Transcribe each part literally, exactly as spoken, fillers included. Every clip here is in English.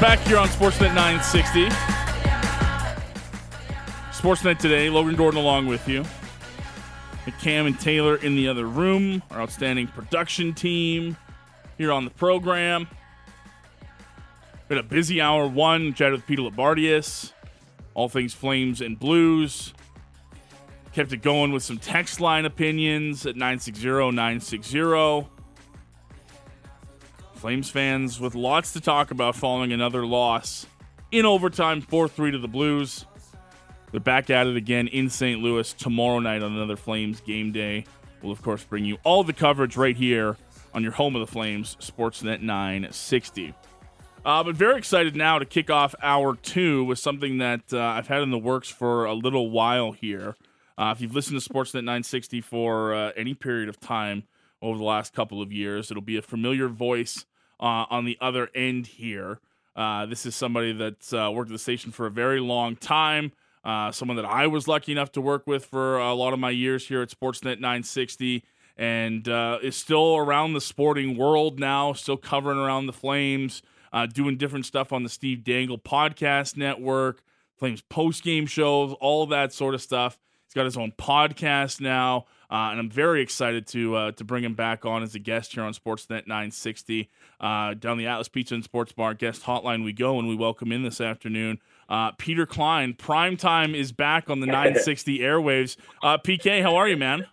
Back here on Sportsnet nine sixty. Sportsnet Today, Logan Gordon along with you. Cam and Taylor in the other room, our outstanding production team here on the program. We had a busy hour one, chatted with Peter Labardius, all things Flames and Blues. Kept it going with some text line opinions at nine sixty nine sixty. Flames fans with lots to talk about following another loss in overtime, four three to the Blues. They're back at it again in Saint Louis tomorrow night on another Flames game day. We'll, of course, bring you all the coverage right here on your home of the Flames, Sportsnet nine sixty. Uh, but very excited now to kick off hour two with something that uh, I've had in the works for a little while here. Uh, if you've listened to Sportsnet nine sixty for uh, any period of time over the last couple of years, it'll be a familiar voice Uh, on the other end here. Uh, this is somebody that's uh, worked at the station for a very long time, uh, someone that I was lucky enough to work with for a lot of my years here at Sportsnet nine sixty, and uh, is still around the sporting world now, still covering around the Flames, uh, doing different stuff on the Steve Dangle Podcast Network, Flames post-game shows, all that sort of stuff. He's got his own podcast now. Uh, and I'm very excited to uh, to bring him back on as a guest here on Sportsnet nine sixty. Uh, down the Atlas Pizza and Sports Bar guest hotline we go, and we welcome in this afternoon uh, Peter Klein. Primetime is back on the nine sixty airwaves. Uh, P K, how are you, man?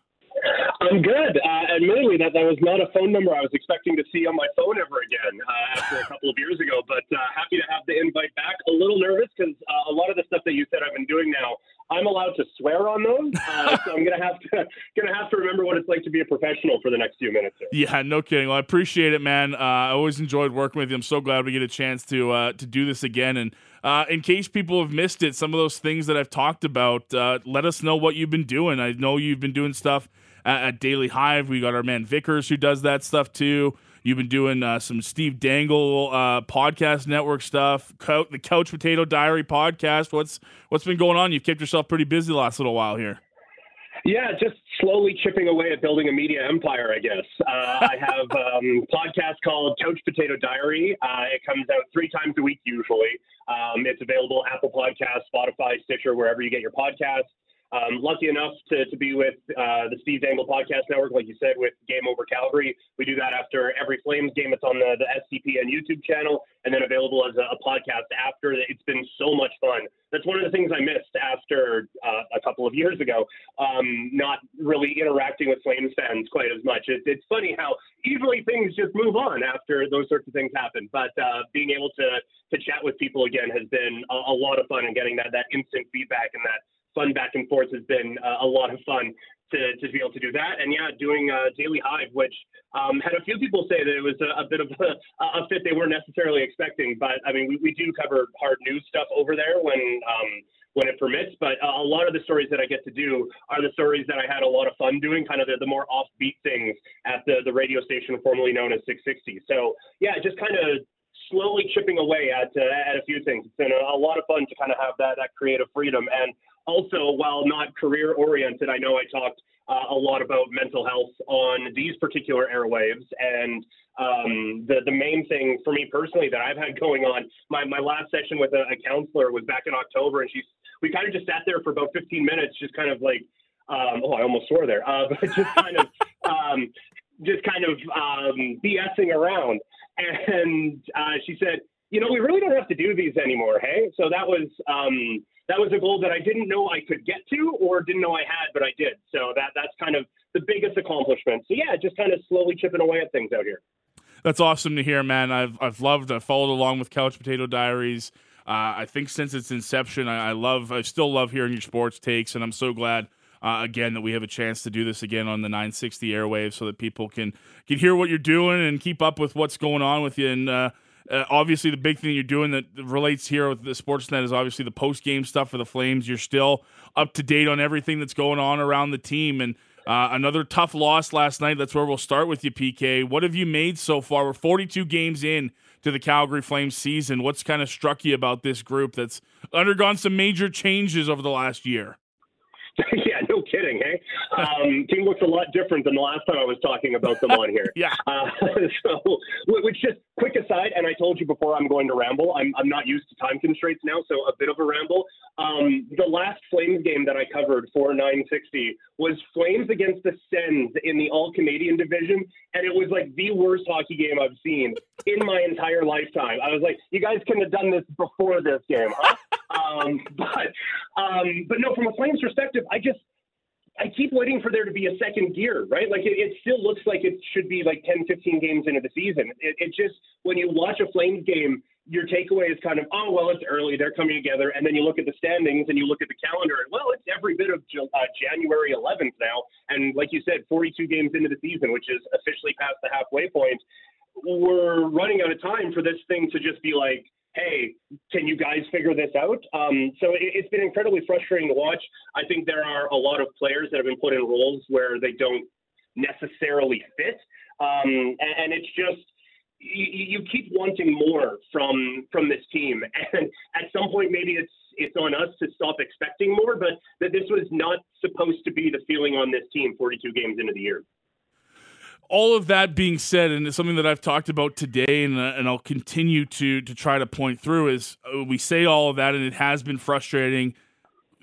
I'm good. Uh, admittedly, that, that was not a phone number I was expecting to see on my phone ever again uh, after a couple of years ago, but uh, happy to have the invite back. A little nervous because uh, a lot of the stuff that you said I've been doing now, I'm allowed to swear on those, uh, so I'm gonna have to gonna have to remember what it's like to be a professional for the next few minutes here. Yeah, no kidding. Well, I appreciate it, man. Uh, I always enjoyed working with you. I'm so glad we get a chance to uh, to do this again. And uh, in case people have missed it, some of those things that I've talked about, uh, let us know what you've been doing. I know you've been doing stuff at, at Daily Hive. We got our man Vickers who does that stuff too. You've been doing uh, some Steve Dangle uh, podcast network stuff, Co- the Couch Potato Diary podcast. What's what's been going on? You've kept yourself pretty busy the last little while here. Yeah, just slowly chipping away at building a media empire, I guess. Uh, I have a um, podcast called Couch Potato Diary. Uh, it comes out three times a week usually. Um, it's available Apple Podcasts, Spotify, Stitcher, wherever you get your podcasts. Um, lucky enough to, to be with uh, the Steve Dangle Podcast Network, like you said, with Game Over Calgary. We do that after every Flames game. It's on the, the S C P N YouTube channel and then available as a, a podcast after. It's been so much fun. That's one of the things I missed after uh, a couple of years ago, um, not really interacting with Flames fans quite as much. It, it's funny how easily things just move on after those sorts of things happen. But uh, being able to to chat with people again has been a, a lot of fun, and getting that, that instant feedback and that fun back and forth has been uh, a lot of fun to, to be able to do that. And yeah, doing uh, Daily Hive, which um, had a few people say that it was a, a bit of a, a fit they weren't necessarily expecting. But I mean, we, we do cover hard news stuff over there when um, when it permits. But uh, a lot of the stories that I get to do are the stories that I had a lot of fun doing, kind of the, the more offbeat things at the, the radio station formerly known as six sixty. So yeah, just kind of slowly chipping away at, uh, at a few things. It's been a, a lot of fun to kind of have that, that creative freedom. And also, while not career-oriented, I know I talked uh, a lot about mental health on these particular airwaves, and um, the, the main thing for me personally that I've had going on, my, my last session with a, a counselor was back in October, and she we kind of just sat there for about fifteen minutes, just kind of like, um, oh, I almost swore there, uh, but just kind of, um, just kind of um, BSing around, and uh, she said, you know, we really don't have to do these anymore, hey? So that was... Um, That was a goal that I didn't know I could get to or didn't know I had, but I did. So that that's kind of the biggest accomplishment. So, yeah, just kind of slowly chipping away at things out here. That's awesome to hear, man. I've I've loved, I've followed along with Couch Potato Diaries. Uh, I think since its inception, I, I love, I still love hearing your sports takes, and I'm so glad, uh, again, that we have a chance to do this again on the nine sixty airwaves so that people can, can hear what you're doing and keep up with what's going on with you. And, uh, Uh, obviously, the big thing you're doing that relates here with the Sportsnet is obviously the post-game stuff for the Flames. You're still up to date on everything that's going on around the team. And uh, another tough loss last night. That's where we'll start with you, P K. What have you made so far? We're forty-two games in to the Calgary Flames season. What's kind of struck you about this group that's undergone some major changes over the last year? Yeah, no kidding, hey? Um, team looks a lot different than the last time I was talking about them on here. yeah. Uh, so, which just, quick aside, and I told you before I'm going to ramble. I'm I'm not used to time constraints now, so a bit of a ramble. Um, the last Flames game that I covered for nine sixty was Flames against the Sens in the All-Canadian division, and it was like the worst hockey game I've seen in my entire lifetime. I was like, you guys couldn't have done this before this game, huh? Um, but, um, but no, from a Flames perspective, I just, I keep waiting for there to be a second gear, right? Like it, it still looks like it should be like ten, fifteen games into the season. It, it just, when you watch a Flames game, your takeaway is kind of, oh, well, it's early. They're coming together. And then you look at the standings and you look at the calendar and, well, it's every bit of uh, January eleventh now. And like you said, forty-two games into the season, which is officially past the halfway point. We're running out of time for this thing to just be like, hey, can you guys figure this out? Um, so it, it's been incredibly frustrating to watch. I think there are a lot of players that have been put in roles where they don't necessarily fit. Um, and, and it's just, you, you keep wanting more from from this team. And at some point, maybe it's it's on us to stop expecting more, but that this was not supposed to be the feeling on this team forty-two games into the year. All of that being said, and it's something that I've talked about today and, uh, and I'll continue to to try to point through, is uh, we say all of that and it has been frustrating.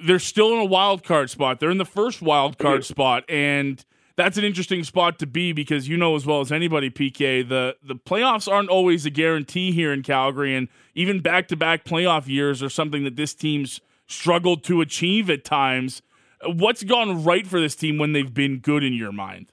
They're still in a wild card spot. They're in the first wild card spot, and that's an interesting spot to be because you know as well as anybody, P K, the, the playoffs aren't always a guarantee here in Calgary, and even back-to-back playoff years are something that this team's struggled to achieve at times. What's gone right for this team when they've been good in your mind?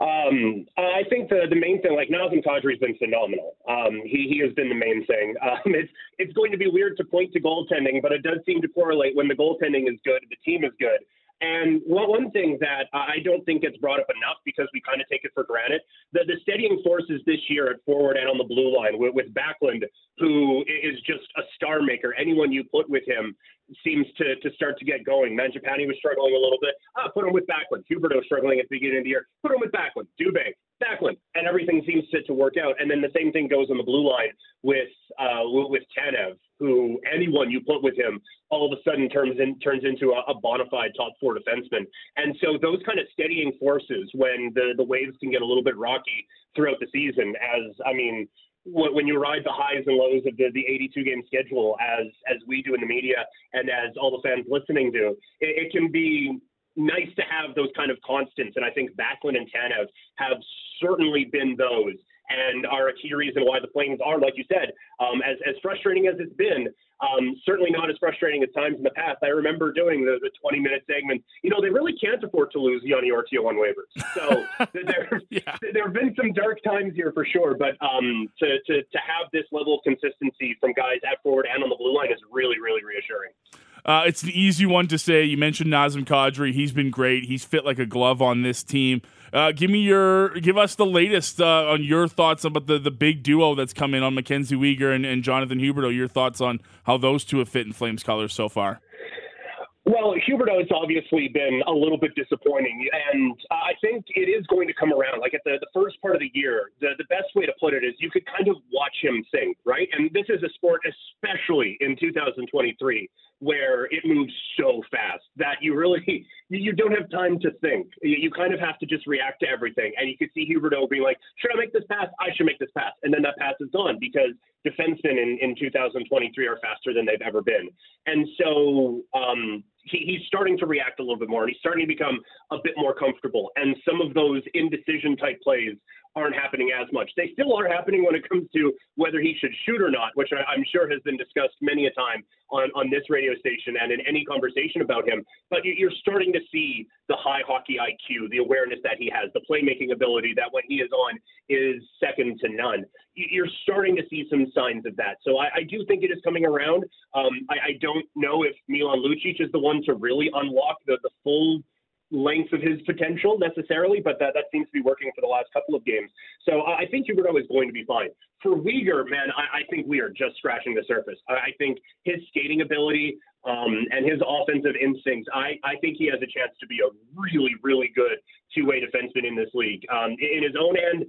Um, I think the, the main thing, like Nazem Kadri has been phenomenal. Um, he, he has been the main thing. Um, it's, it's going to be weird to point to goaltending, but it does seem to correlate when the goaltending is good, the team is good. And one, one thing that I don't think gets brought up enough because we kind of take it for granted, the, the steadying forces this year at forward and on the blue line with, with Backlund, who is just a star maker. Anyone you put with him seems to, to start to get going. Mangiapane was struggling a little bit. Ah, put him with Backlund. Huberdeau struggling at the beginning of the year. Put him with Backlund. Dubé. Backlund. And everything seems to, to work out. And then the same thing goes on the blue line with uh, with Tanev, who anyone you put with him all of a sudden turns in, turns into a, a bona fide top four defenseman. And so those kind of steadying forces when the, the waves can get a little bit rocky throughout the season as, I mean, when you ride the highs and lows of the, the eighty-two game schedule as as we do in the media and as all the fans listening do, it, it can be nice to have those kind of constants. And I think Backlund and Tanev have certainly been those and are a key reason why the Flames are, like you said, um, as, as frustrating as it's been, um, certainly not as frustrating as times in the past. I remember doing the, the twenty-minute segment. You know, they really can't afford to lose Yanni Orteau on waivers. So there, yeah. there have been some dark times here for sure, but um, to, to, to have this level of consistency from guys at forward and on the blue line is really, really reassuring. Uh, it's the easy one to say. You mentioned Nazem Kadri. He's been great. He's fit like a glove on this team. Uh, give me your, give us the latest uh, on your thoughts about the, the big duo that's come in on Mackenzie Weegar and, and Jonathan Huberdeau. Your thoughts on how those two have fit in Flames colors so far? Well, Huberdeau has obviously been a little bit disappointing, and I think it is going to come around. Like at the, the first part of the year, the, the best way to put it is you could kind of watch him sink, right? And this is a sport, especially in two thousand twenty-three, where it moves so fast that you really, you don't have time to think. You kind of have to just react to everything. And you could see Huberdeau being like, should I make this pass? I should make this pass. And then that pass is gone because defensemen in, in two thousand twenty-three are faster than they've ever been. And so um, he, he's starting to react a little bit more and he's starting to become a bit more comfortable. And some of those indecision type plays aren't happening as much. They still are happening when it comes to whether he should shoot or not, which I, I'm sure has been discussed many a time on, on this radio station and in any conversation about him. But you're starting to see the high hockey I Q, the awareness that he has, the playmaking ability that when he is on is second to none. You're starting to see some signs of that. So I, I do think it is coming around. Um, I, I don't know if Milan Lucic is the one to really unlock the, the full length of his potential necessarily, but that, that seems to be working for the last couple of games. So I think Huberdeau is going to be fine. For Weegar, man, I, I think we are just scratching the surface. I, I think his skating ability um, and his offensive instincts, I, I think he has a chance to be a really, really good two-way defenseman in this league. Um, in his own end,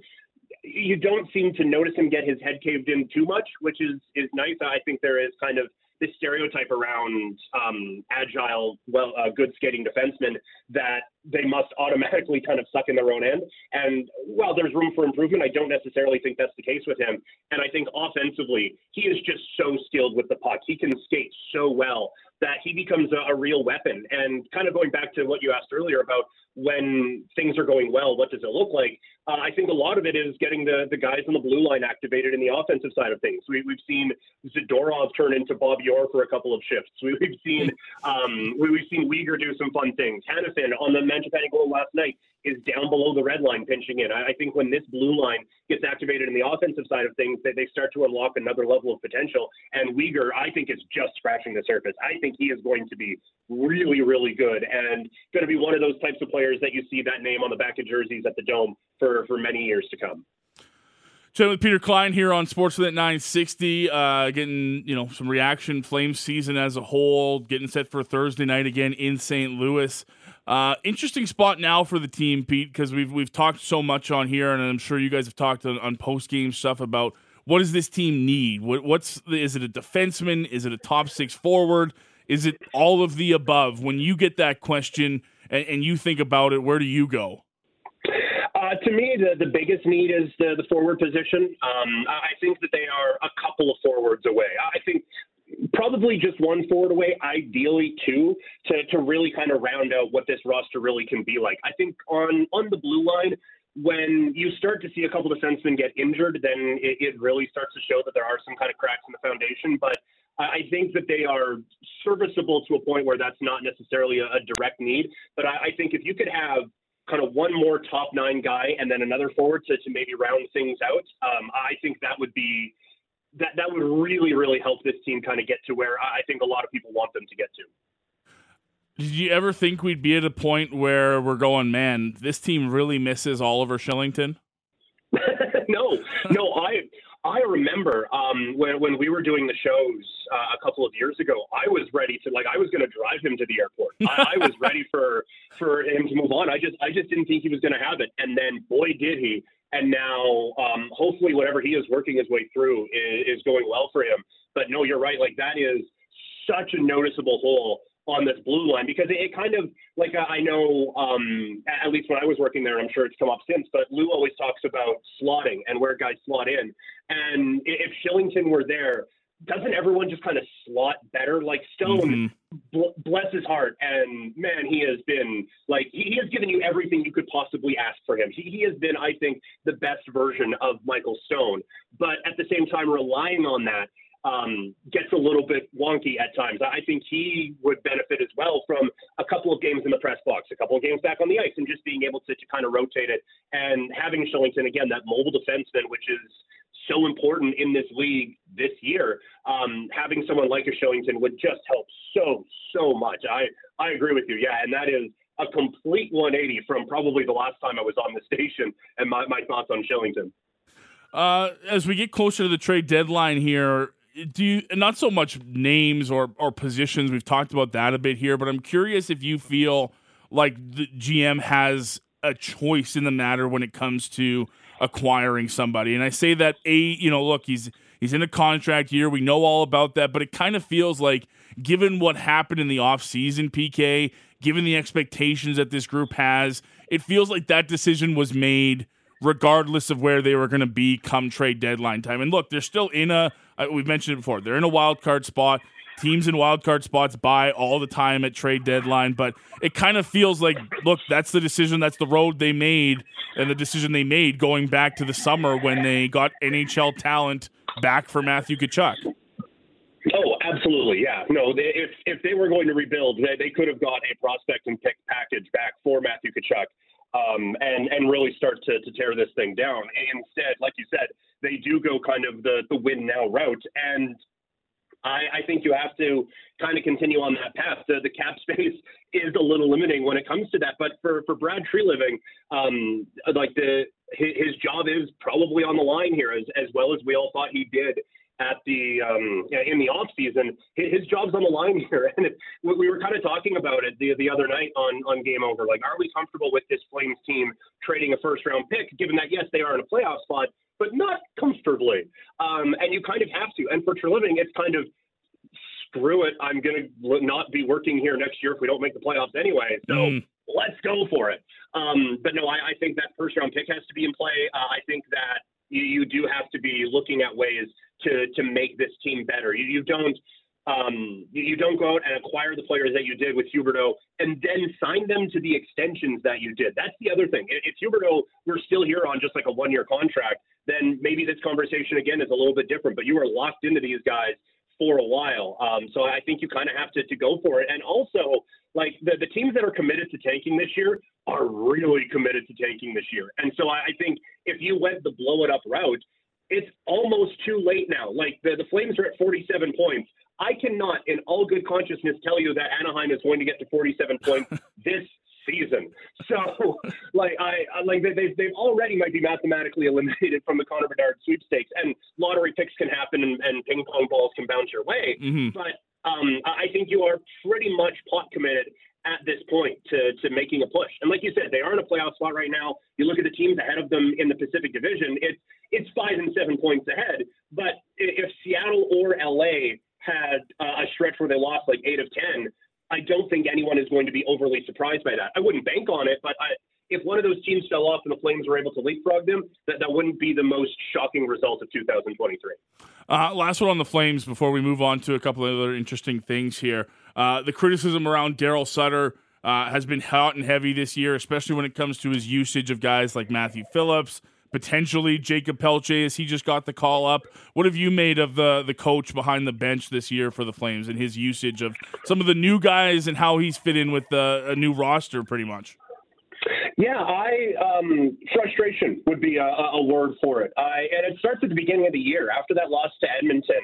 you don't seem to notice him get his head caved in too much, which is, is nice. I think there is kind of this stereotype around um, agile, well, uh, good skating defensemen that they must automatically kind of suck in their own end. And while there's room for improvement, I don't necessarily think that's the case with him. And I think offensively, he is just so skilled with the puck. He can skate so well that he becomes a, a real weapon. And kind of going back to what you asked earlier about when things are going well, what does it look like? Uh, I think a lot of it is getting the, the guys on the blue line activated in the offensive side of things. We, we've seen Zadorov turn into Bob Orr for a couple of shifts. We, we've seen um, we, we've seen Weegar do some fun things. Hanifin on the Mangiapane goal last night is down below the red line pinching in. I, I think when this blue line gets activated in the offensive side of things, they, they start to unlock another level of potential. And Weegar, I think, is just scratching the surface. I think he is going to be really, really good and going to be one of those types of players that you see that name on the back of jerseys at the Dome for, for many years to come. Chatting with Peter Klein here on Sportsnet nine sixty, uh, getting you know some reaction. Flames season as a whole, getting set for Thursday night again in Saint Louis. Uh, interesting spot now for the team, Pete, because we've we've talked so much on here, and I'm sure you guys have talked on, on post game stuff about what does this team need? What, what's the, is it a defenseman? Is it a top six forward? Is it all of the above? When you get that question and, and you think about it, where do you go? Uh, to me, the, the biggest need is the, the forward position. Um, I think that they are a couple of forwards away. I think probably just one forward away, ideally two, to, to really kind of round out what this roster really can be like. I think on, on the blue line, when you start to see a couple of defensemen get injured, then it, it really starts to show that there are some kind of cracks in the foundation. But I think that they are serviceable to a point where that's not necessarily a, a direct need. But I, I think if you could have kind of one more top nine guy and then another forward to, to maybe round things out, um, I think that would be that that would really, really help this team kind of get to where I think a lot of people want them to get to. Did you ever think we'd be at a point where we're going, man, this team really misses Oliver Shillington? no, no, I... I remember um, when, when we were doing the shows uh, a couple of years ago, I was ready to, like, I was going to drive him to the airport. I, I was ready for for him to move on. I just I just didn't think he was going to have it. And then, boy, did he. And now, um, hopefully, whatever he is working his way through is, is going well for him. But, no, you're right. Like, that is such a noticeable hole on this blue line, because it, it kind of, like, I know, um, at least when I was working there, and I'm sure it's come up since, but Lou always talks about slotting and where guys slot in. And if Shillington were there, doesn't everyone just kind of slot better? Like Stone, mm-hmm. bl- bless his heart. And man, he has been like, he has given you everything you could possibly ask for him. He, he has been, I think, the best version of Michael Stone, but at the same time, relying on that Um, gets a little bit wonky at times. I think he would benefit as well from a couple of games in the press box, a couple of games back on the ice, and just being able to, to kind of rotate it. And having Shillington, again, that mobile defenseman, which is so important in this league this year, um, having someone like a Shillington would just help so, so much. I, I agree with you. Yeah, and that is a complete one eighty from probably the last time I was on the station and my, my thoughts on Shillington. Uh, as we get closer to the trade deadline here, do you, not so much names or, or positions, we've talked about that a bit here, but I'm curious if you feel like the G M has a choice in the matter when it comes to acquiring somebody. And I say that, a, you know, look, he's he's in a contract year. We know all about that, but it kind of feels like, given what happened in the offseason, P K, given the expectations that this group has, it feels like that decision was made regardless of where they were going to be come trade deadline time. And look, they're still in a, we've mentioned it before, they're in a wild card spot. Teams in wild card spots buy all the time at trade deadline, but it kind of feels like, look, that's the decision, that's the road they made, and the decision they made going back to the summer when they got N H L talent back for Matthew Tkachuk. Oh, absolutely, yeah. No, they, if if they were going to rebuild, they, they could have got a prospect and pick package back for Matthew Tkachuk. Um, and, and really start to, to tear this thing down. Instead, like you said, they do go kind of the, the win now route. And I, I think you have to kind of continue on that path. The, the cap space is a little limiting when it comes to that. But for, for Brad Treliving, um, like the his, his job is probably on the line here, as, as well as we all thought he did at the um, in the off season. His job's on the line here, and it, we were kind of talking about it the the other night on on Game Over. Like, are we comfortable with this Flames team trading a first round pick, given that yes, they are in a playoff spot, but not comfortably? Um, and you kind of have to. And for Treliving, it's kind of screw it. I'm going to not be working here next year if we don't make the playoffs anyway. So. Mm. Let's go for it. Um, but no, I, I think that first round pick has to be in play. Uh, I think that you, you do have to be looking at ways to to make this team better. You, you don't um, you don't go out and acquire the players that you did with Huberdeau and then sign them to the extensions that you did. That's the other thing. If Huberdeau were still here on just like a one year contract, then maybe this conversation again is a little bit different. But you are locked into these guys for a while. Um, so I think you kind of have to, to go for it. And also, like, the, the teams that are committed to tanking this year are really committed to tanking this year. And so I, I think if you went the blow it up route, it's almost too late now. Like, the, the Flames are at forty-seven points. I cannot, in all good consciousness, tell you that Anaheim is going to get to forty-seven points this season. So, like, I, I like they, they've, they've already might be mathematically eliminated from the Connor Bedard sweepstakes, and lottery picks can happen, and, and ping pong balls can bounce your way. Mm-hmm. But um, I think you are pretty much pot committed at this point to, to making a push. And like you said, they are in a playoff spot right now. You look at the teams ahead of them in the Pacific Division, it's, it's five and seven points ahead. But if Seattle or L A had uh, a stretch where they lost like eight of ten, I don't think anyone is going to be overly surprised by that. I wouldn't bank on it, but I, if one of those teams fell off and the Flames were able to leapfrog them, that, that wouldn't be the most shocking result of two thousand twenty-three. Uh, last one on the Flames before we move on to a couple of other interesting things here. Uh, the criticism around Daryl Sutter uh, has been hot and heavy this year, especially when it comes to his usage of guys like Matthew Phillips, potentially Jacob Pelche, as he just got the call up. What have you made of the the coach behind the bench this year for the Flames and his usage of some of the new guys and how he's fit in with the, a new roster pretty much? Yeah, I um, frustration would be a, a word for it. I, and it starts at the beginning of the year after that loss to Edmonton,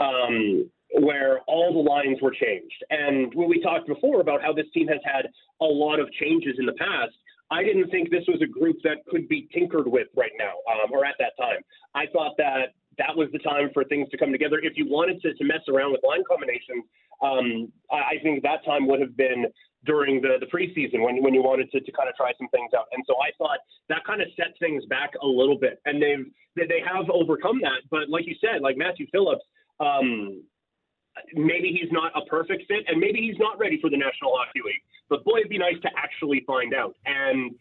um, where all the lines were changed. And when we talked before about how this team has had a lot of changes in the past, I didn't think this was a group that could be tinkered with right now, um, or at that time. I thought that that was the time for things to come together. If you wanted to, to mess around with line combinations, um, I, I think that time would have been during the, the preseason when, when you wanted to, to kind of try some things out. And so I thought that kind of set things back a little bit. And they've, they, they have overcome that. But like you said, like Matthew Phillips, um, maybe he's not a perfect fit, and maybe he's not ready for the National Hockey League. But boy, it'd be nice to actually find out. And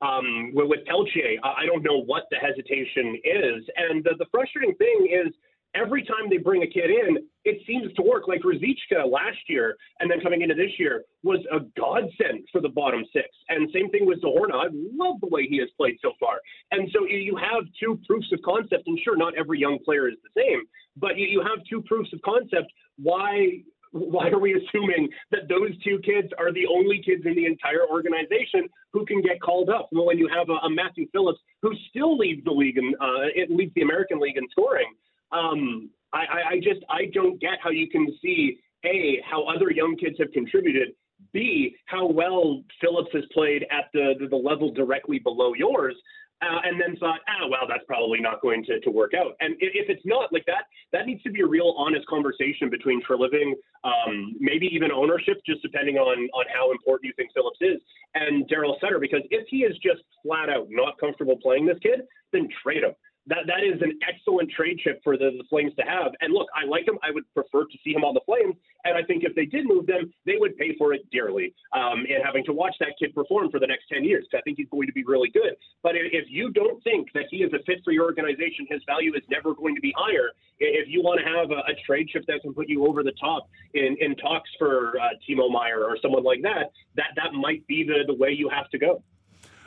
um, with, with Pelche, I don't know what the hesitation is. And the, the frustrating thing is every time they bring a kid in, it seems to work. Like Ruzicka last year and then coming into this year was a godsend for the bottom six. And same thing with Zahorna. I love the way he has played so far. And so you have two proofs of concept. And sure, not every young player is the same, but you, you have two proofs of concept. Why – Why are we assuming that those two kids are the only kids in the entire organization who can get called up? Well, when you have a, a Matthew Phillips who still leads the league and uh, it leads the American League in scoring, um, I, I, I just I don't get how you can see A, how other young kids have contributed, B, how well Phillips has played at the the, the level directly below yours. Uh, and then thought, ah, well, that's probably not going to, to work out. And if, if it's not like that, that needs to be a real honest conversation between Treliving, um, maybe even ownership, just depending on, on how important you think Phillips is, and Daryl Sutter, because if he is just flat out not comfortable playing this kid, then trade him. That That is an excellent trade chip for the, the Flames to have. And look, I like him. I would prefer to see him on the Flames. And I think if they did move them, they would pay for it dearly um, and having to watch that kid perform for the next ten years. I think he's going to be really good. But if you don't think that he is a fit for your organization, his value is never going to be higher. If you want to have a, a trade chip that can put you over the top in, in talks for uh, Timo Meier or someone like that, that, that might be the, the way you have to go.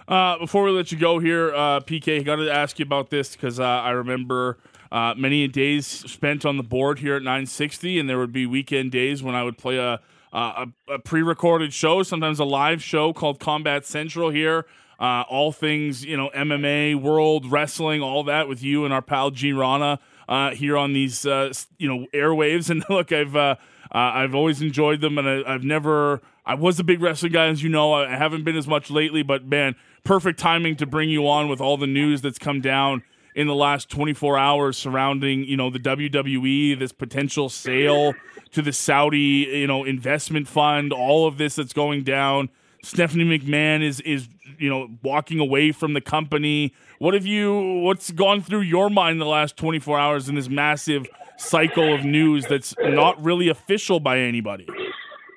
Uh, before we let you go here, uh, P K, I got to ask you about this because uh, I remember uh, many days spent on the board here at nine sixty, and there would be weekend days when I would play a, a, a pre-recorded show, sometimes a live show called Combat Central here. Uh, all things, you know, M M A, world wrestling, all that with you and our pal G Rana uh, here on these uh, you know airwaves. And look, I've uh, uh, I've always enjoyed them, and I, I've never I was a big wrestling guy, as you know. I haven't been as much lately, but man, perfect timing to bring you on with all the news that's come down in the last twenty-four hours surrounding, you know, the W W E, this potential sale to the Saudi, you know, investment fund, all of this that's going down. Stephanie McMahon is, is, you know, walking away from the company. What have you, what's gone through your mind the last twenty-four hours in this massive cycle of news that's not really official by anybody?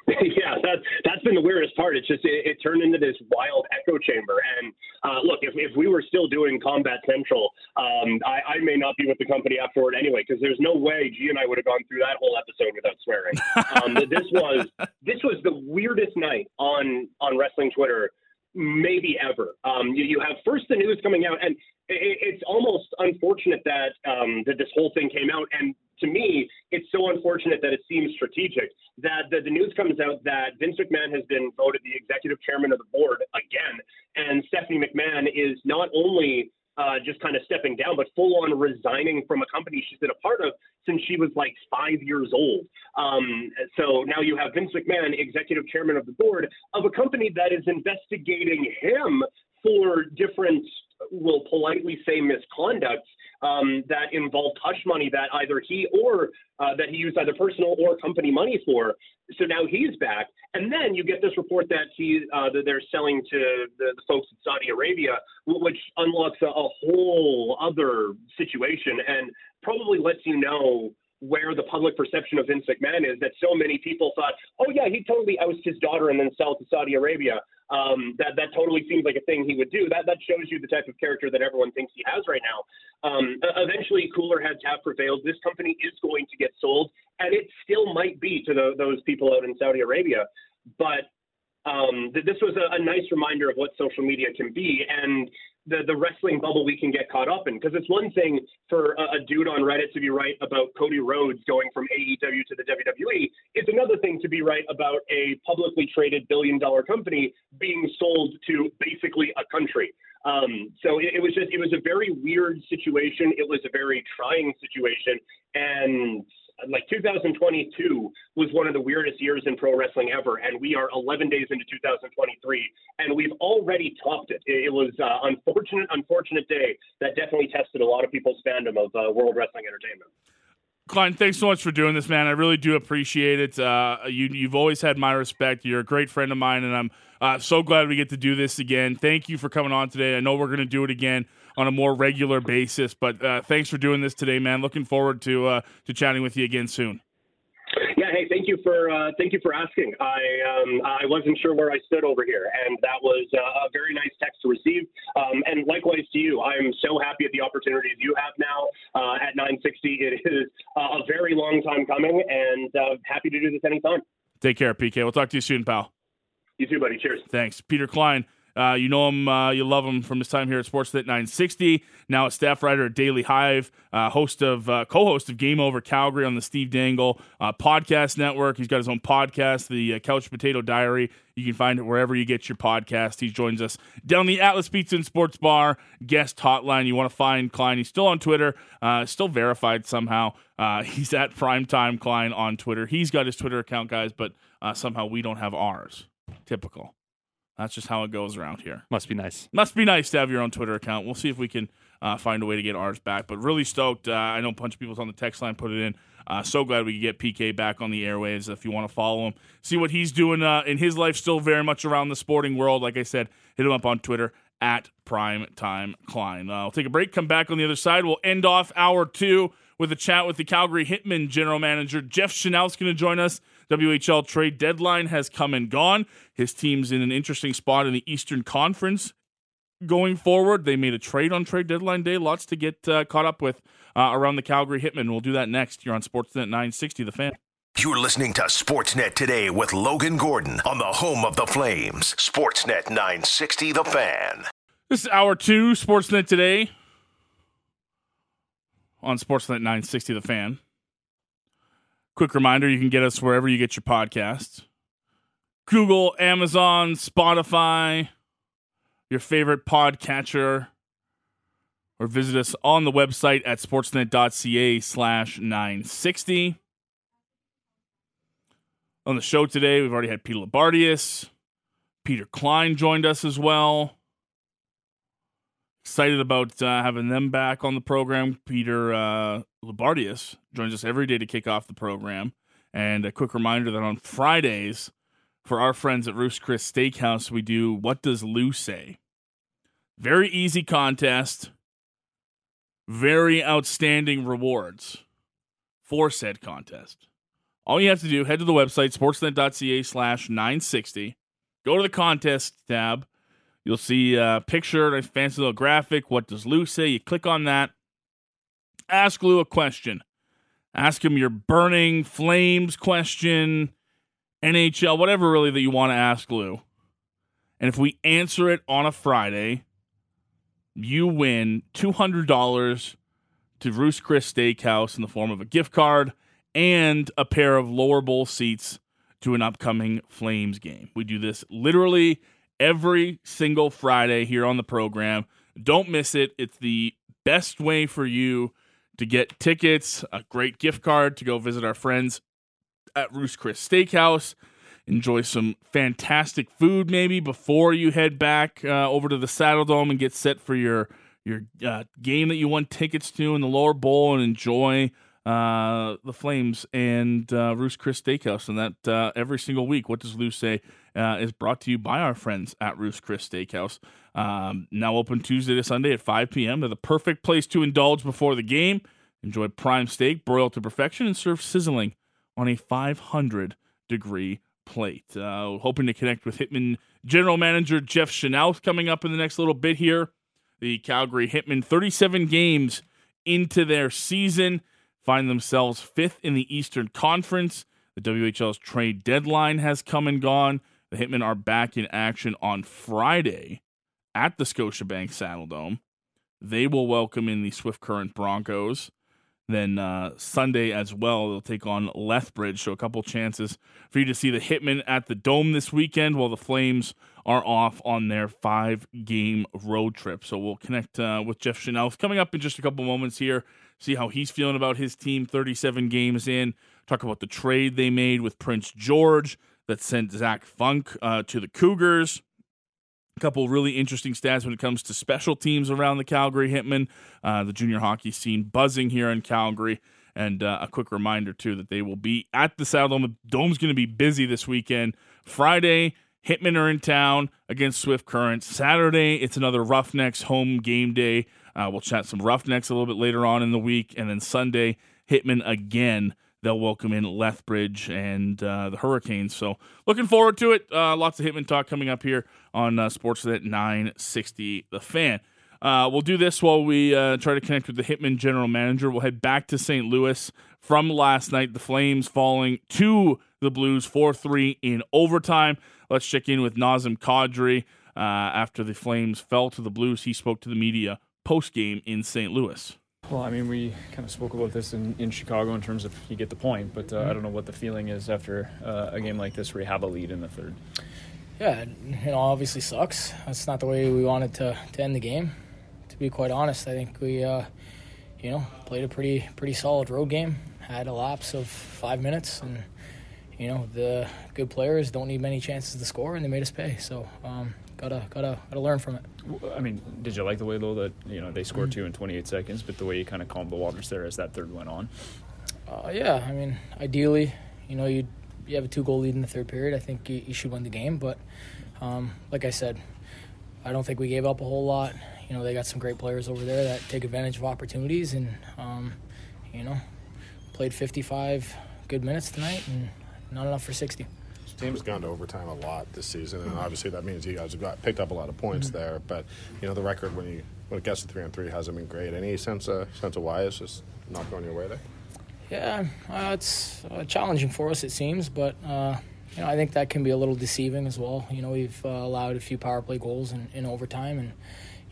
Yeah, that's, that's been the weirdest part. It's just, it, it turned into this wild echo chamber. And uh, look, if, if we were still doing Combat Central, um, I, I may not be with the company afterward anyway, because there's no way G and I would have gone through that whole episode without swearing. Um, this was, this was the weirdest night on, on wrestling Twitter, maybe ever. Um, you, you have first the news coming out, and it, it's almost unfortunate that, um, that this whole thing came out. And to me, it's so unfortunate that it seems strategic that the, the news comes out that Vince McMahon has been voted the executive chairman of the board again. And Stephanie McMahon is not only uh, just kind of stepping down, but full on resigning from a company she's been a part of since she was like five years old. Um, so now you have Vince McMahon, executive chairman of the board of a company that is investigating him for different, we'll politely say, misconduct um, that involved hush money that either he or uh, that he used either personal or company money for. So now he's back. And then you get this report that he uh, that they're selling to the, the folks in Saudi Arabia, which unlocks a, a whole other situation and probably lets you know where the public perception of Vince McMahon is, that so many people thought, oh yeah, he totally oust his daughter and then sell to Saudi Arabia. Um, that, that totally seems like a thing he would do. That that shows you the type of character that everyone thinks he has right now. Um, eventually, cooler heads have prevailed. This company is going to get sold, and it still might be to the, those people out in Saudi Arabia. But um, th- this was a, a nice reminder of what social media can be, and the, the wrestling bubble we can get caught up in. Because it's one thing for a, a dude on Reddit to be right about Cody Rhodes going from A E W to the W W E. It's another thing to be right about a publicly traded billion-dollar company being sold to basically a country. Um, so it, it was just, it was a very weird situation. It was a very trying situation. And like two thousand twenty-two was one of the weirdest years in pro wrestling ever. And we are eleven days into two thousand twenty-three, and we've already topped it. It was an uh, unfortunate, unfortunate day that definitely tested a lot of people's fandom of uh, World Wrestling Entertainment. Klein, thanks so much for doing this, man. I really do appreciate it. Uh, you, you've always had my respect. You're a great friend of mine, and I'm uh, so glad we get to do this again. Thank you for coming on today. I know we're going to do it again on a more regular basis, but uh, thanks for doing this today, man. Looking forward to uh, to chatting with you again soon. Yeah, hey, thank you for uh, thank you for asking. I um, I wasn't sure where I stood over here, and that was uh, a very nice text to receive. Um, and likewise to you, I'm so happy at the opportunities you have now uh, at nine sixty. It is uh, a very long time coming, and uh, happy to do this anytime. Take care, P K. We'll talk to you soon, pal. You too, buddy. Cheers. Thanks, Peter Klein. Uh, you know him, uh, you love him from his time here at Sportsnet nine sixty, now a staff writer at Daily Hive, uh, host of, uh, co-host of Game Over Calgary on the Steve Dangle uh, Podcast Network. He's got his own podcast, the uh, Couch Potato Diary. You can find it wherever you get your podcast. He joins us down the Atlas Pizza and Sports Bar guest hotline. You want to find Klein. He's still on Twitter, uh, still verified somehow. Uh, he's at Primetime Klein on Twitter. He's got his Twitter account, guys, but uh, somehow we don't have ours. Typical. That's just how it goes around here. Must be nice. Must be nice to have your own Twitter account. We'll see if we can uh, find a way to get ours back. But really stoked. Uh, I know a bunch of people's on the text line put it in. Uh, so glad we could get P K back on the airwaves. If you want to follow him, see what he's doing uh, in his life, still very much around the sporting world. Like I said, hit him up on Twitter at Primetime Klein. Uh, I'll take a break, come back on the other side. We'll end off hour two with a chat with the Calgary Hitmen general manager. Jeff Chynoweth is going to join us. W H L trade deadline has come and gone. His team's in an interesting spot in the Eastern Conference going forward. They made a trade on trade deadline day. Lots to get uh, caught up with uh, around the Calgary Hitmen. We'll do that next here on Sportsnet nine sixty, The Fan. You're listening to Sportsnet Today with Logan Gordon on the home of the Flames. Sportsnet nine sixty, The Fan. This is hour two, Sportsnet Today on Sportsnet nine sixty, The Fan. Quick reminder, you can get us wherever you get your podcasts. Google, Amazon, Spotify, your favorite podcatcher, or visit us on the website at sportsnet dot c a slash nine sixty. On the show today, we've already had Pete Libardius. Peter Klein joined us as well. Excited about uh, having them back on the program. Peter uh, Libardius joins us every day to kick off the program. And a quick reminder that on Fridays, for our friends at Roost Chris Steakhouse, we do What Does Lou Say? Very easy contest. Very outstanding rewards for said contest. All you have to do, head to the website, sportsnet dot c a slash nine sixty. Go to the contest tab. You'll see a picture, a nice fancy little graphic. What does Lou say? You click on that. Ask Lou a question. Ask him your burning Flames question, N H L, whatever really that you want to ask Lou. And if we answer it on a Friday, you win two hundred dollars to Roost Chris Steakhouse in the form of a gift card and a pair of lower bowl seats to an upcoming Flames game. We do this literally every single Friday here on the program. Don't miss it. It's the best way for you to get tickets, a great gift card to go visit our friends at Roost Chris Steakhouse, enjoy some fantastic food maybe before you head back uh, over to the Saddledome and get set for your your uh, game that you want tickets to in the lower bowl, and enjoy uh, the Flames and uh, Roost Chris Steakhouse. And that uh, every single week, What Does Lou Say uh, is brought to you by our friends at Roost Chris Steakhouse. Um, now open Tuesday to Sunday at five p.m. They're the perfect place to indulge before the game. Enjoy prime steak, broiled to perfection, and served sizzling on a five hundred degree plate. Uh, hoping to connect with Hitmen General Manager Jeff Chynoweth coming up in the next little bit here. The Calgary Hitmen, thirty-seven games into their season, find themselves fifth in the Eastern Conference. The W H L's trade deadline has come and gone. The Hitmen are back in action on Friday at the Scotiabank Saddledome. They will welcome in the Swift Current Broncos. Then uh, Sunday as well, they'll take on Lethbridge. So a couple chances for you to see the Hitmen at the Dome this weekend, while the Flames are off on their five-game road trip. So we'll connect uh, with Jeff Chynoweth coming up in just a couple moments here, see how he's feeling about his team thirty-seven games in, talk about the trade they made with Prince George that sent Zach Funk uh, to the Cougars. A couple really interesting stats when it comes to special teams around the Calgary Hitmen, uh, the junior hockey scene buzzing here in Calgary, and uh, a quick reminder, too, that they will be at the Saddledome. The Dome's going to be busy this weekend. Friday, Hitmen are in town against Swift Current. Saturday, it's another Roughnecks home game day. Uh, we'll chat some Roughnecks a little bit later on in the week, and then Sunday, Hitmen again. They'll welcome in Lethbridge and uh, the Hurricanes. So looking forward to it. Uh, lots of Hitmen talk coming up here on uh, Sportsnet nine sixty The Fan. Uh, we'll do this while we uh, try to connect with the Hitmen general manager. We'll head back to Saint Louis from last night. The Flames falling to the Blues four three in overtime. Let's check in with Nazem Kadri. Uh, after the Flames fell to the Blues, he spoke to the media post-game in Saint Louis. Well, I mean, we kind of spoke about this in, in Chicago in terms of you get the point, but uh, I don't know what the feeling is after uh, a game like this where you have a lead in the third. Yeah, you know, obviously sucks. That's not the way we wanted to, to end the game. To be quite honest, I think we, uh, you know, played a pretty pretty solid road game. Had a lapse of five minutes, and you know the good players don't need many chances to score, and they made us pay. So. Um, Gotta, gotta, gotta learn from it. I mean, did you like the way, though, that, you know, they scored two in twenty-eight seconds, but the way you kind of calmed the waters there as that third went on? Uh, yeah, I mean, ideally, you know, you you have a two-goal lead in the third period. I think you, you should win the game, but um, like I said, I don't think we gave up a whole lot. You know, they got some great players over there that take advantage of opportunities, and, um, you know, played fifty-five good minutes tonight and not enough for sixty. Team's gone to overtime a lot this season, and obviously that means you guys have got picked up a lot of points mm-hmm. there. But you know the record when you when it gets to three on three hasn't been great. Any sense of sense of why it's just not going your way there? Yeah, uh, it's uh, challenging for us, it seems, but uh, you know I think that can be a little deceiving as well. You know we've uh, allowed a few power play goals in, in overtime, and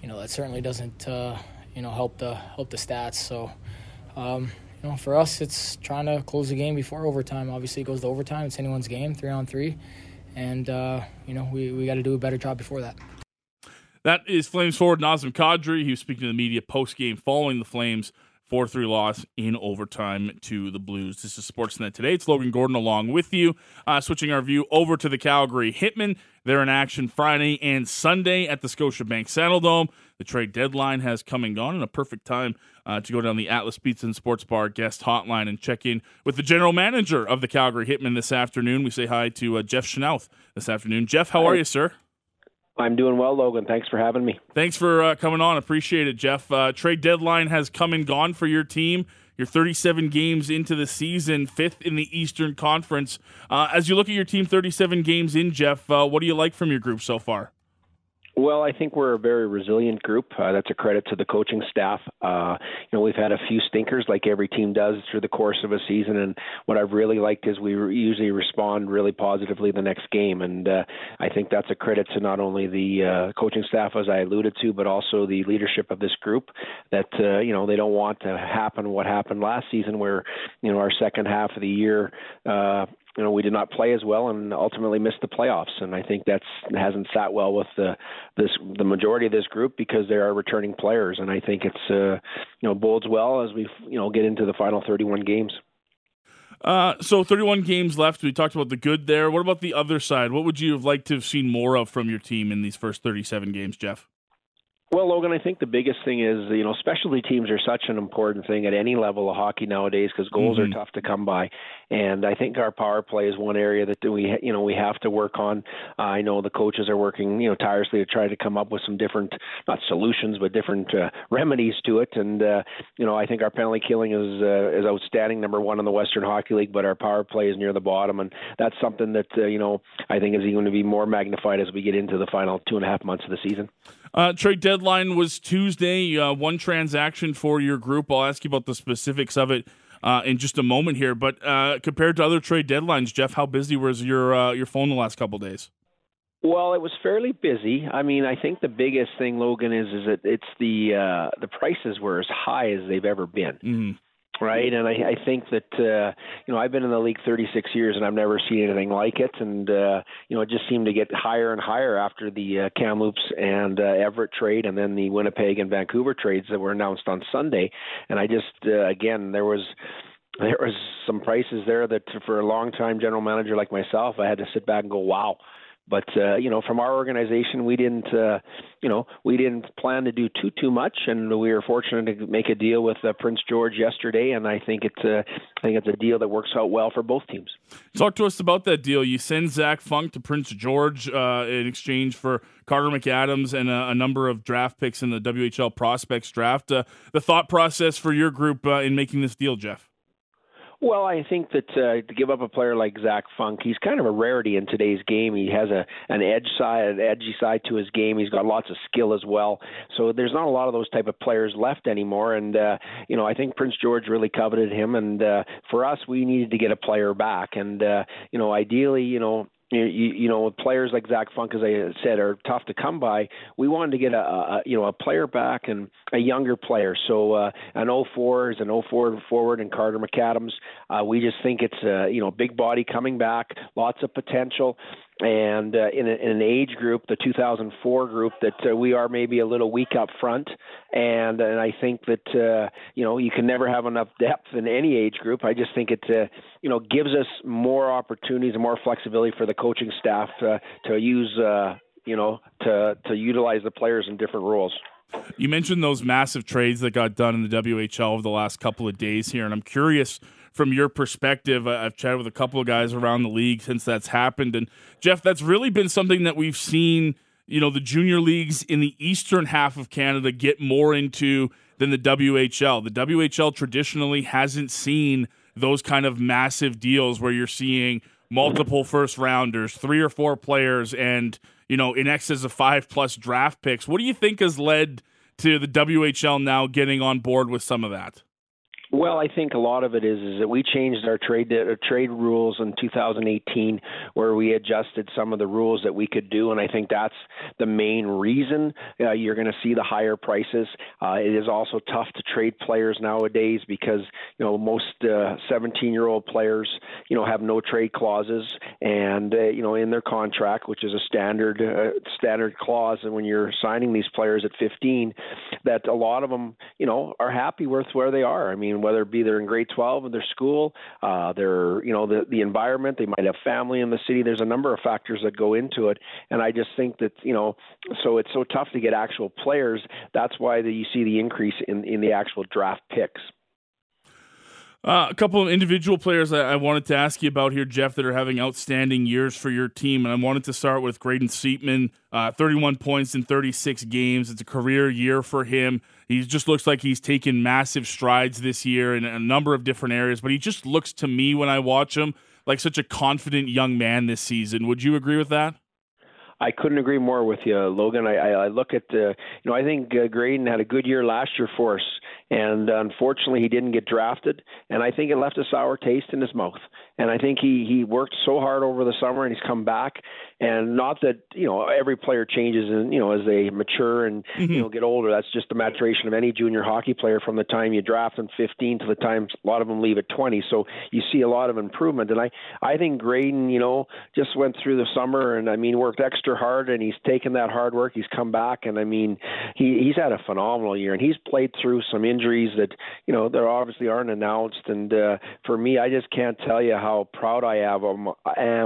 you know that certainly doesn't uh, you know help the help the stats. So. Um, You know, for us, it's trying to close the game before overtime. Obviously, it goes to overtime. It's anyone's game, three on three. And, uh, you know, we, we got to do a better job before that. That is Flames forward Nazem Kadri. He was speaking to the media post-game following the Flames' four three loss in overtime to the Blues. This is Sportsnet Today. It's Logan Gordon along with you. Uh, switching our view over to the Calgary Hitmen. They're in action Friday and Sunday at the Scotiabank Saddledome. The trade deadline has come and gone, and a perfect time uh, to go down the Atlas Pizza and Sports Bar guest hotline and check in with the general manager of the Calgary Hitmen this afternoon. We say hi to uh, Jeff Chynoweth this afternoon. Jeff, how hi. are you, sir? I'm doing well, Logan. Thanks for having me. Thanks for uh, coming on. Appreciate it, Jeff. Uh, trade deadline has come and gone for your team. You're thirty-seven games into the season, fifth in the Eastern Conference. Uh, as you look at your team, thirty-seven games in, Jeff, uh, what do you like from your group so far? Well, I think we're a very resilient group. Uh, that's a credit to the coaching staff. Uh, you know, we've had a few stinkers like every team does through the course of a season. And what I've really liked is we re- usually respond really positively the next game. And uh, I think that's a credit to not only the uh, coaching staff, as I alluded to, but also the leadership of this group that, uh, you know, they don't want to happen what happened last season where, you know, our second half of the year, uh, you know, we did not play as well and ultimately missed the playoffs. And I think that's hasn't sat well with the this the majority of this group because they are returning players. And I think it's uh, you know bodes well as we you know get into the final thirty-one games. Uh, so thirty-one games left. We talked about the good there. What about the other side? What would you have liked to have seen more of from your team in these first thirty-seven games, Jeff? Well, Logan, I think the biggest thing is, you know, specialty teams are such an important thing at any level of hockey nowadays because goals mm-hmm. are tough to come by. And I think our power play is one area that we, you know, we have to work on. Uh, I know the coaches are working, you know, tirelessly to try to come up with some different, not solutions, but different uh, remedies to it. And, uh, you know, I think our penalty killing is uh, is outstanding, number one in the Western Hockey League, but our power play is near the bottom. And that's something that, uh, you know, I think is going to be more magnified as we get into the final two and a half months of the season. Uh, trade deadline. Deadline was Tuesday, uh, one transaction for your group. I'll ask you about the specifics of it uh, in just a moment here. But uh, compared to other trade deadlines, Jeff, how busy was your uh, your phone the last couple of days? Well, it was fairly busy. I mean, I think the biggest thing, Logan, is is that it's the uh, the prices were as high as they've ever been. Mm-hmm. Right, and I, I think that uh, you know I've been in the league thirty-six years and I've never seen anything like it, and uh, you know it just seemed to get higher and higher after the uh, Kamloops and uh, Everett trade, and then the Winnipeg and Vancouver trades that were announced on Sunday. And I just uh, again there was. There was some prices there that for a long-time general manager like myself, I had to sit back and go, wow. But, uh, you know, from our organization, we didn't, uh, you know, we didn't plan to do too, too much. And we were fortunate to make a deal with uh, Prince George yesterday. And I think, it's, uh, I think it's a deal that works out well for both teams. Talk to us about that deal. You send Zach Funk to Prince George uh, in exchange for Carter McAdams and a, a number of draft picks in the W H L prospects draft. Uh, the thought process for your group uh, in making this deal, Jeff? Well, I think that uh, to give up a player like Zach Funk, he's kind of a rarity in today's game. He has a an edge side, an edgy side to his game. He's got lots of skill as well. So there's not a lot of those type of players left anymore. And uh, you know, I think Prince George really coveted him. And uh, for us, we needed to get a player back. And uh, you know, ideally, you know. You, you know, players like Zach Funk, as I said, are tough to come by. We wanted to get a, a you know a player back and a younger player. So uh, an oh four is an oh four forward, and Carter McAdams. Uh, we just think it's a you know big body coming back, lots of potential. And uh, in, a, in an age group, the two thousand four group, that uh, we are maybe a little weak up front. And and I think that, uh, you know, you can never have enough depth in any age group. I just think it, uh, you know, gives us more opportunities and more flexibility for the coaching staff uh, to use, uh, you know, to to utilize the players in different roles. You mentioned those massive trades that got done in the W H L over the last couple of days here. And I'm curious, from your perspective, I've chatted with a couple of guys around the league since that's happened. And, Jeff, that's really been something that we've seen, you know, the junior leagues in the eastern half of Canada get more into than the W H L. The W H L traditionally hasn't seen those kind of massive deals where you're seeing multiple first-rounders, three or four players, and, you know, in excess of five-plus draft picks. What do you think has led to the W H L now getting on board with some of that? Well, I think a lot of it is is that we changed our trade our trade rules in two thousand eighteen, where we adjusted some of the rules that we could do, and I think that's the main reason uh, you're going to see the higher prices. Uh, it is also tough to trade players nowadays because you know most uh, seventeen-year-old players you know have no trade clauses, And, uh, you know, in their contract, which is a standard uh, standard clause, and when you're signing these players at fifteen, that a lot of them, you know, are happy with where they are. I mean, whether it be they're in grade twelve in their school, uh, their, you know, the, the environment, they might have family in the city. There's a number of factors that go into it. And I just think that, you know, so it's so tough to get actual players. That's why the, you see the increase in, in the actual draft picks. Uh, a couple of individual players I, I wanted to ask you about here, Jeff, that are having outstanding years for your team. And I wanted to start with Graydon Seaton, uh, thirty-one points in thirty-six games. It's a career year for him. He just looks like he's taken massive strides this year in a number of different areas. But he just looks to me when I watch him like such a confident young man this season. Would you agree with that? I couldn't agree more with you, Logan. I, I, I look at, uh, you know, I think uh, Graydon had a good year last year for us, and unfortunately he didn't get drafted, and I think it left a sour taste in his mouth. And I think he, he worked so hard over the summer, and he's come back. And not that, you know, every player changes, and, you know, as they mature and, mm-hmm. you know, get older. That's just the maturation of any junior hockey player from the time you draft them fifteen to the time a lot of them leave at twenty. So you see a lot of improvement. And I, I think Graydon, you know, just went through the summer and, I mean, worked extra hard, and he's taken that hard work. He's come back, and, I mean, he, he's had a phenomenal year. And he's played through some injuries that, you know, there obviously aren't announced. And uh, for me, I just can't tell you how How proud I am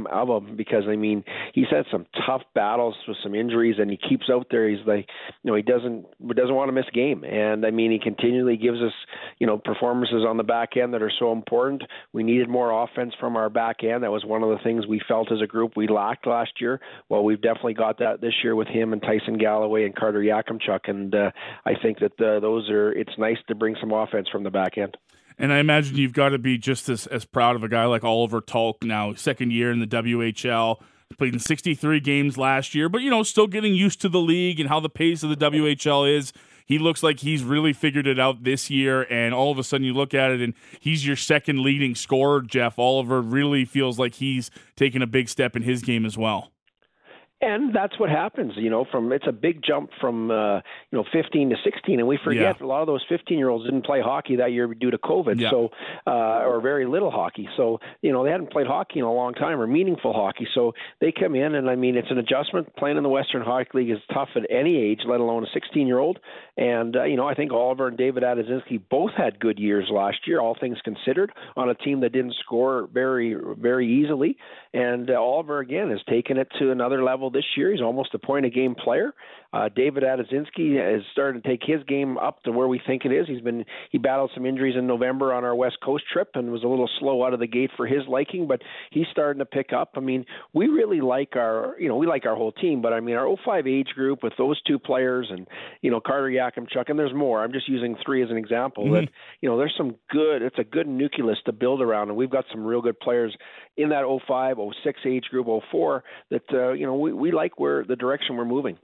of him, because I mean he's had some tough battles with some injuries, and he keeps out there. He's like, you know, he doesn't doesn't want to miss a game, and I mean he continually gives us, you know, performances on the back end that are so important. We needed more offense from our back end. That was one of the things we felt as a group we lacked last year. Well, we've definitely got that this year with him and Tyson Galloway and Carter Yakimchuk, and uh, I think that uh, those are. It's nice to bring some offense from the back end. And I imagine you've got to be just as, as proud of a guy like Oliver Tulk now, second year in the W H L, played in sixty-three games last year, but, you know, still getting used to the league and how the pace of the W H L is. He looks like he's really figured it out this year, and all of a sudden you look at it, and he's your second leading scorer, Jeff. Oliver really feels like he's taken a big step in his game as well. And that's what happens, you know, from it's a big jump from, uh, you know, fifteen to sixteen. And we forget yeah. a lot of those fifteen-year-olds didn't play hockey that year due to COVID, yeah. so uh, or very little hockey. So, you know, they hadn't played hockey in a long time or meaningful hockey. So they come in, and, I mean, it's an adjustment. Playing in the Western Hockey League is tough at any age, let alone a sixteen-year-old. And, uh, you know, I think Oliver and David Adozinski both had good years last year, all things considered, on a team that didn't score very, very easily. And uh, Oliver, again, has taken it to another level this year. He's almost a point-a-game player. Uh, David Adozinski has started to take his game up to where we think it is. He's been he battled some injuries in November on our West Coast trip and was a little slow out of the gate for his liking, but he's starting to pick up. I mean, we really like our you know we like our whole team, but I mean our oh five age group with those two players and you know Carter Yakimchuk, and there's more. I'm just using three as an example. Mm-hmm. That you know there's some good. It's a good nucleus to build around, and we've got some real good players in that oh five, oh six age group, oh four that uh, you know we. We like where the direction we're moving.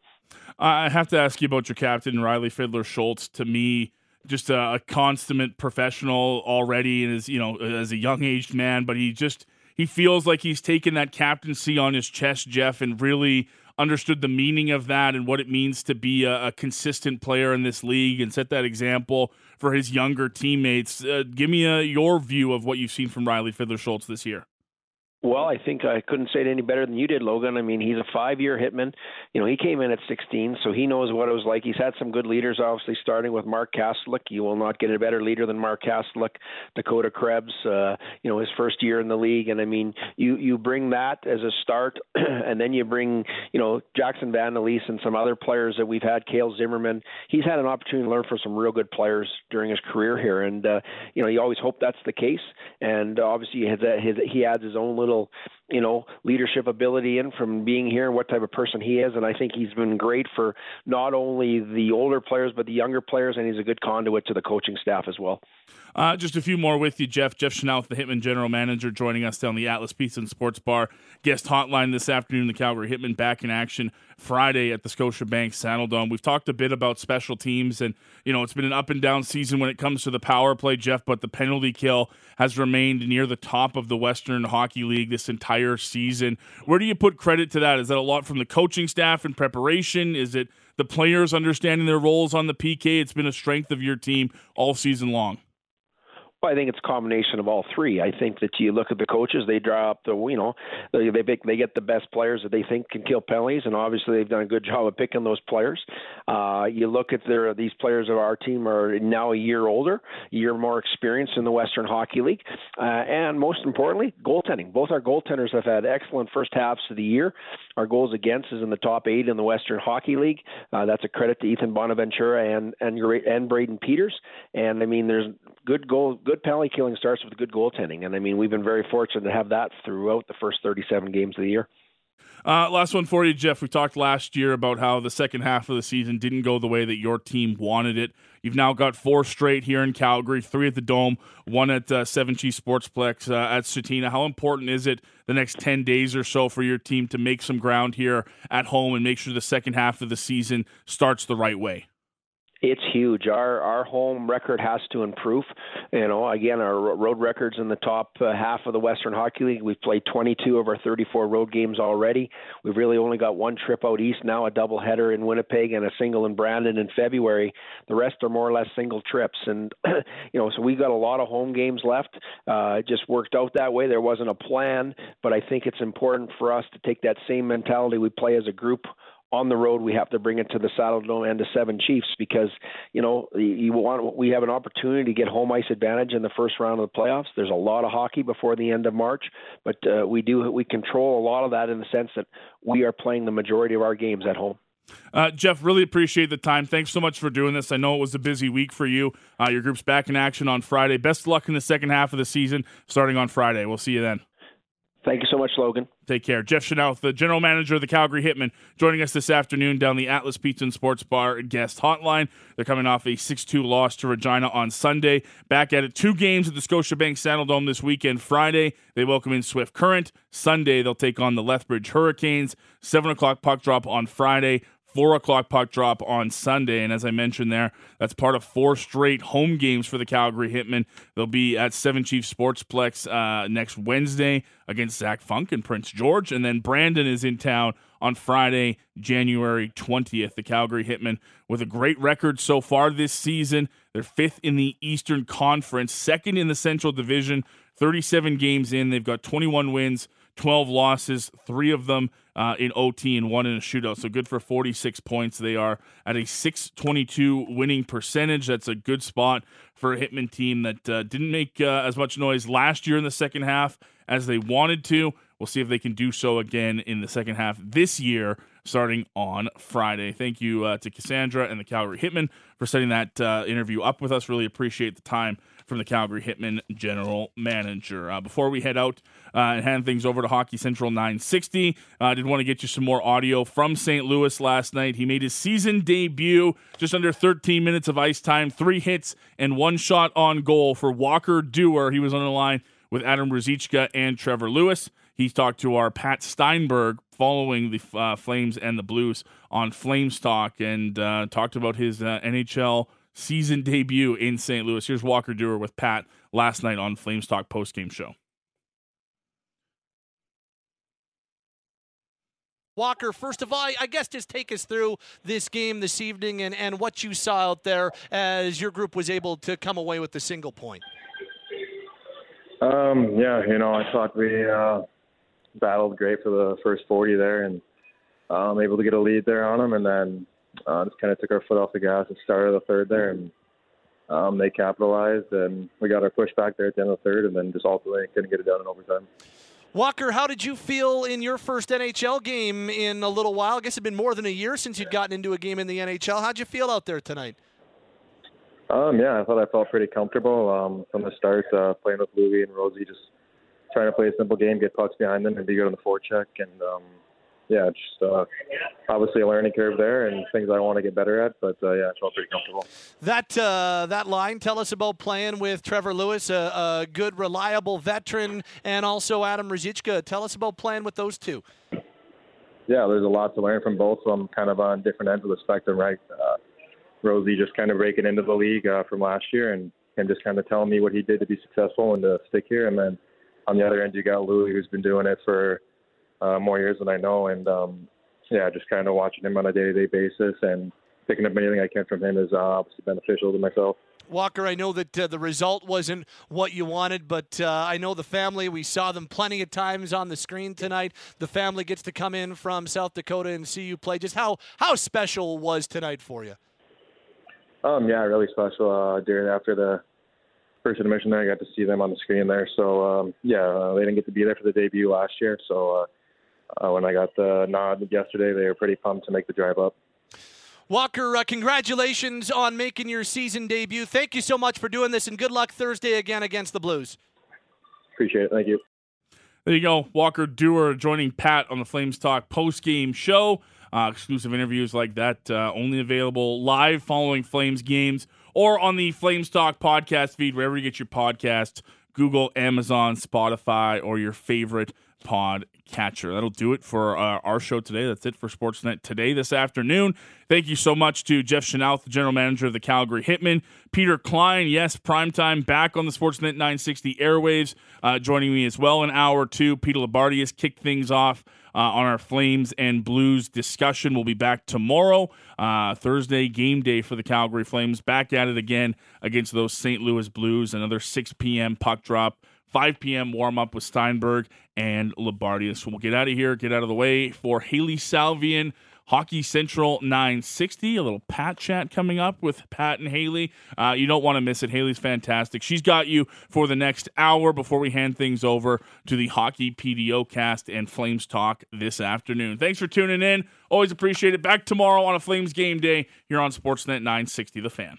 I have to ask you about your captain, Riley Fiddler-Schultz. To me, just a, a consummate professional already, and as you know, as a young-aged man, but he just he feels like he's taken that captaincy on his chest, Jeff, and really understood the meaning of that and what it means to be a, a consistent player in this league and set that example for his younger teammates. Uh, give me a, your view of what you've seen from Riley Fiddler-Schultz this year. Well, I think I couldn't say it any better than you did, Logan. I mean, he's a five-year Hitman. You know, he came in at sixteen, so he knows what it was like. He's had some good leaders, obviously, starting with Mark Kastelic. You will not get a better leader than Mark Kastelic, Dakota Krebs, uh, you know, his first year in the league. And, I mean, you, you bring that as a start, and then you bring, you know, Jackson Vandalese and some other players that we've had, Cale Zimmerman. He's had an opportunity to learn from some real good players during his career here. And, uh, you know, you always hope that's the case. And, obviously, his, his, he adds his own little you know, leadership ability in from being here and what type of person he is. And I think he's been great for not only the older players, but the younger players. And he's a good conduit to the coaching staff as well. Uh, just a few more with you, Jeff. Jeff Chynoweth, the Hitmen General Manager, joining us down the Atlas Pizza and Sports Bar guest hotline this afternoon. The Calgary Hitmen back in action Friday at the Scotiabank Saddledome. We've talked a bit about special teams, and, you know, it's been an up and down season when it comes to the power play, Jeff, but the penalty kill has remained near the top of the Western Hockey League this entire season. Where do you put credit to that? Is that a lot from the coaching staff and preparation? Is it the players understanding their roles on the P K? It's been a strength of your team all season long. Well, I think it's a combination of all three. I think that you look at the coaches, they draw up the, you know, they they, pick, they get the best players that they think can kill penalties, and obviously they've done a good job of picking those players. Uh, you look at their, these players of our team are now a year older, a year more experienced in the Western Hockey League, uh, and most importantly, goaltending. Both our goaltenders have had excellent first halves of the year. Our goals against is in the top eight in the Western Hockey League. Uh, that's a credit to Ethan Bonaventura and and, and Braden Peters. And, I mean, there's good goal, good penalty killing starts with good goaltending. And, I mean, we've been very fortunate to have that throughout the first thirty-seven games of the year. Uh, last one for you, Jeff. We talked last year about how the second half of the season didn't go the way that your team wanted it. You've now got four straight here in Calgary, three at the Dome, one at uh, Seven G Sportsplex uh, at Cetina. How important is it the next ten days or so for your team to make some ground here at home and make sure the second half of the season starts the right way? It's huge. Our our home record has to improve. You know, again, our road record's in the top uh, half of the Western Hockey League. We've played twenty-two of our thirty-four road games already. We've really only got one trip out east now, a doubleheader in Winnipeg and a single in Brandon in February. The rest are more or less single trips. And, you know, so we've got a lot of home games left. Uh, it just worked out that way. There wasn't a plan, but I think it's important for us to take that same mentality we play as a group on the road. We have to bring it to the Saddledome and to Seven Chiefs because, you know, you want, we have an opportunity to get home ice advantage in the first round of the playoffs. There's a lot of hockey before the end of March, but uh, we do we control a lot of that in the sense that we are playing the majority of our games at home. Uh, Jeff, really appreciate the time. Thanks so much for doing this. I know it was a busy week for you. Uh, your group's back in action on Friday. Best of luck in the second half of the season starting on Friday. We'll see you then. Thank you so much, Logan. Take care. Jeff Chynoweth, the general manager of the Calgary Hitmen, joining us this afternoon down the Atlas Pizza and Sports Bar guest hotline. They're coming off a six two loss to Regina on Sunday. Back at it. Two games at the Scotiabank Saddledome this weekend. Friday, they welcome in Swift Current. Sunday, they'll take on the Lethbridge Hurricanes. seven o'clock puck drop on Friday. four o'clock puck drop on Sunday, and as I mentioned there, that's part of four straight home games for the Calgary Hitmen. They'll be at Seven Chiefs Sportsplex uh, next Wednesday against Zach Funk and Prince George, and then Brandon is in town on Friday, January twentieth. The Calgary Hitmen with a great record so far this season. They're fifth in the Eastern Conference, second in the Central Division, thirty-seven games in. They've got twenty-one wins, twelve losses, three of them uh, in O T and one in a shootout. So good for forty-six points. They are at a six twenty-two winning percentage. That's a good spot for a Hitmen team that uh, didn't make uh, as much noise last year in the second half as they wanted to. We'll see if they can do so again in the second half this year, starting on Friday. Thank you uh, to Cassandra and the Calgary Hitmen for setting that uh, interview up with us. Really appreciate the time from the Calgary Hitmen general manager. Uh, before we head out uh, and hand things over to Hockey Central nine sixty, I uh, did want to get you some more audio from Saint Louis last night. He made his season debut, just under thirteen minutes of ice time, three hits and one shot on goal for Walker Dewar. He was on the line with Adam Ruzicka and Trevor Lewis. He talked to our Pat Steinberg following the uh, Flames and the Blues on Flames Talk and uh, talked about his uh, N H L season debut in Saint Louis. Here's Walker Dewar with Pat last night on Flames Talk postgame show. Walker, first of all, I guess just take us through this game this evening and, and what you saw out there as your group was able to come away with the single point. Um, yeah, you know, I thought we... Uh... battled great for the first forty there and um, able to get a lead there on them, and then uh, just kind of took our foot off the gas and started the third there, and um, they capitalized and we got our push back there at the end of the third, and then just ultimately couldn't get it done in overtime. Walker, how did you feel in your first N H L game in a little while? I guess it'd been more than a year since you'd gotten into a game in the N H L. How'd you feel out there tonight? Um, yeah, I thought I felt pretty comfortable um, from the start, uh, playing with Louie and Rosie, just trying to play a simple game, get pucks behind them, and be good on the forecheck. And, um, yeah, just uh, obviously a learning curve there and things I want to get better at. But, uh, yeah, I felt pretty comfortable. That uh, that line, tell us about playing with Trevor Lewis, a, a good, reliable veteran, and also Adam Ruzicka. Tell us about playing with those two. Yeah, there's a lot to learn from both of them, kind of on different ends of the spectrum, right? Uh, Rosie just kind of breaking into the league uh, from last year and, and just kind of telling me what he did to be successful and to stick here. And then on the other end, you got Louie, who's been doing it for uh, more years than I know. And, um, yeah, just kind of watching him on a day-to-day basis and picking up anything I can from him is uh, obviously beneficial to myself. Walker, I know that uh, the result wasn't what you wanted, but uh, I know the family, we saw them plenty of times on the screen tonight. The family gets to come in from South Dakota and see you play. Just how, how special was tonight for you? Um, yeah, really special. Uh, during after the first intermission there, I got to see them on the screen there. So, um, yeah, uh, they didn't get to be there for the debut last year. So uh, uh, when I got the nod yesterday, they were pretty pumped to make the drive up. Walker, uh, congratulations on making your season debut. Thank you so much for doing this, and good luck Thursday again against the Blues. Appreciate it. Thank you. There you go. Walker Duehr joining Pat on the Flames Talk post-game show. Uh, exclusive interviews like that uh, only available live following Flames games or on the Flames Talk podcast feed, wherever you get your podcasts, Google, Amazon, Spotify, or your favorite pod catcher. That'll do it for uh, our show today. That's it for Sportsnet today this afternoon. Thank you so much to Jeff Chynoweth, the general manager of the Calgary Hitmen. Peter Klein, yes, primetime back on the Sportsnet nine sixty airwaves. Uh, joining me as well in hour two, Peter Labardi has kicked things off uh, on our Flames and Blues discussion. We'll be back tomorrow, uh, Thursday game day for the Calgary Flames. Back at it again against those Saint Louis Blues. Another six p.m. puck drop, five p.m. warm-up with Steinberg and Labardius. We'll get out of here, get out of the way for Haley Salvian, Hockey Central nine sixty. A little Pat chat coming up with Pat and Haley. Uh, you don't want to miss it. Haley's fantastic. She's got you for the next hour before we hand things over to the Hockey P D O cast and Flames Talk this afternoon. Thanks for tuning in. Always appreciate it. Back tomorrow on a Flames game day here on Sportsnet nine sixty The Fan.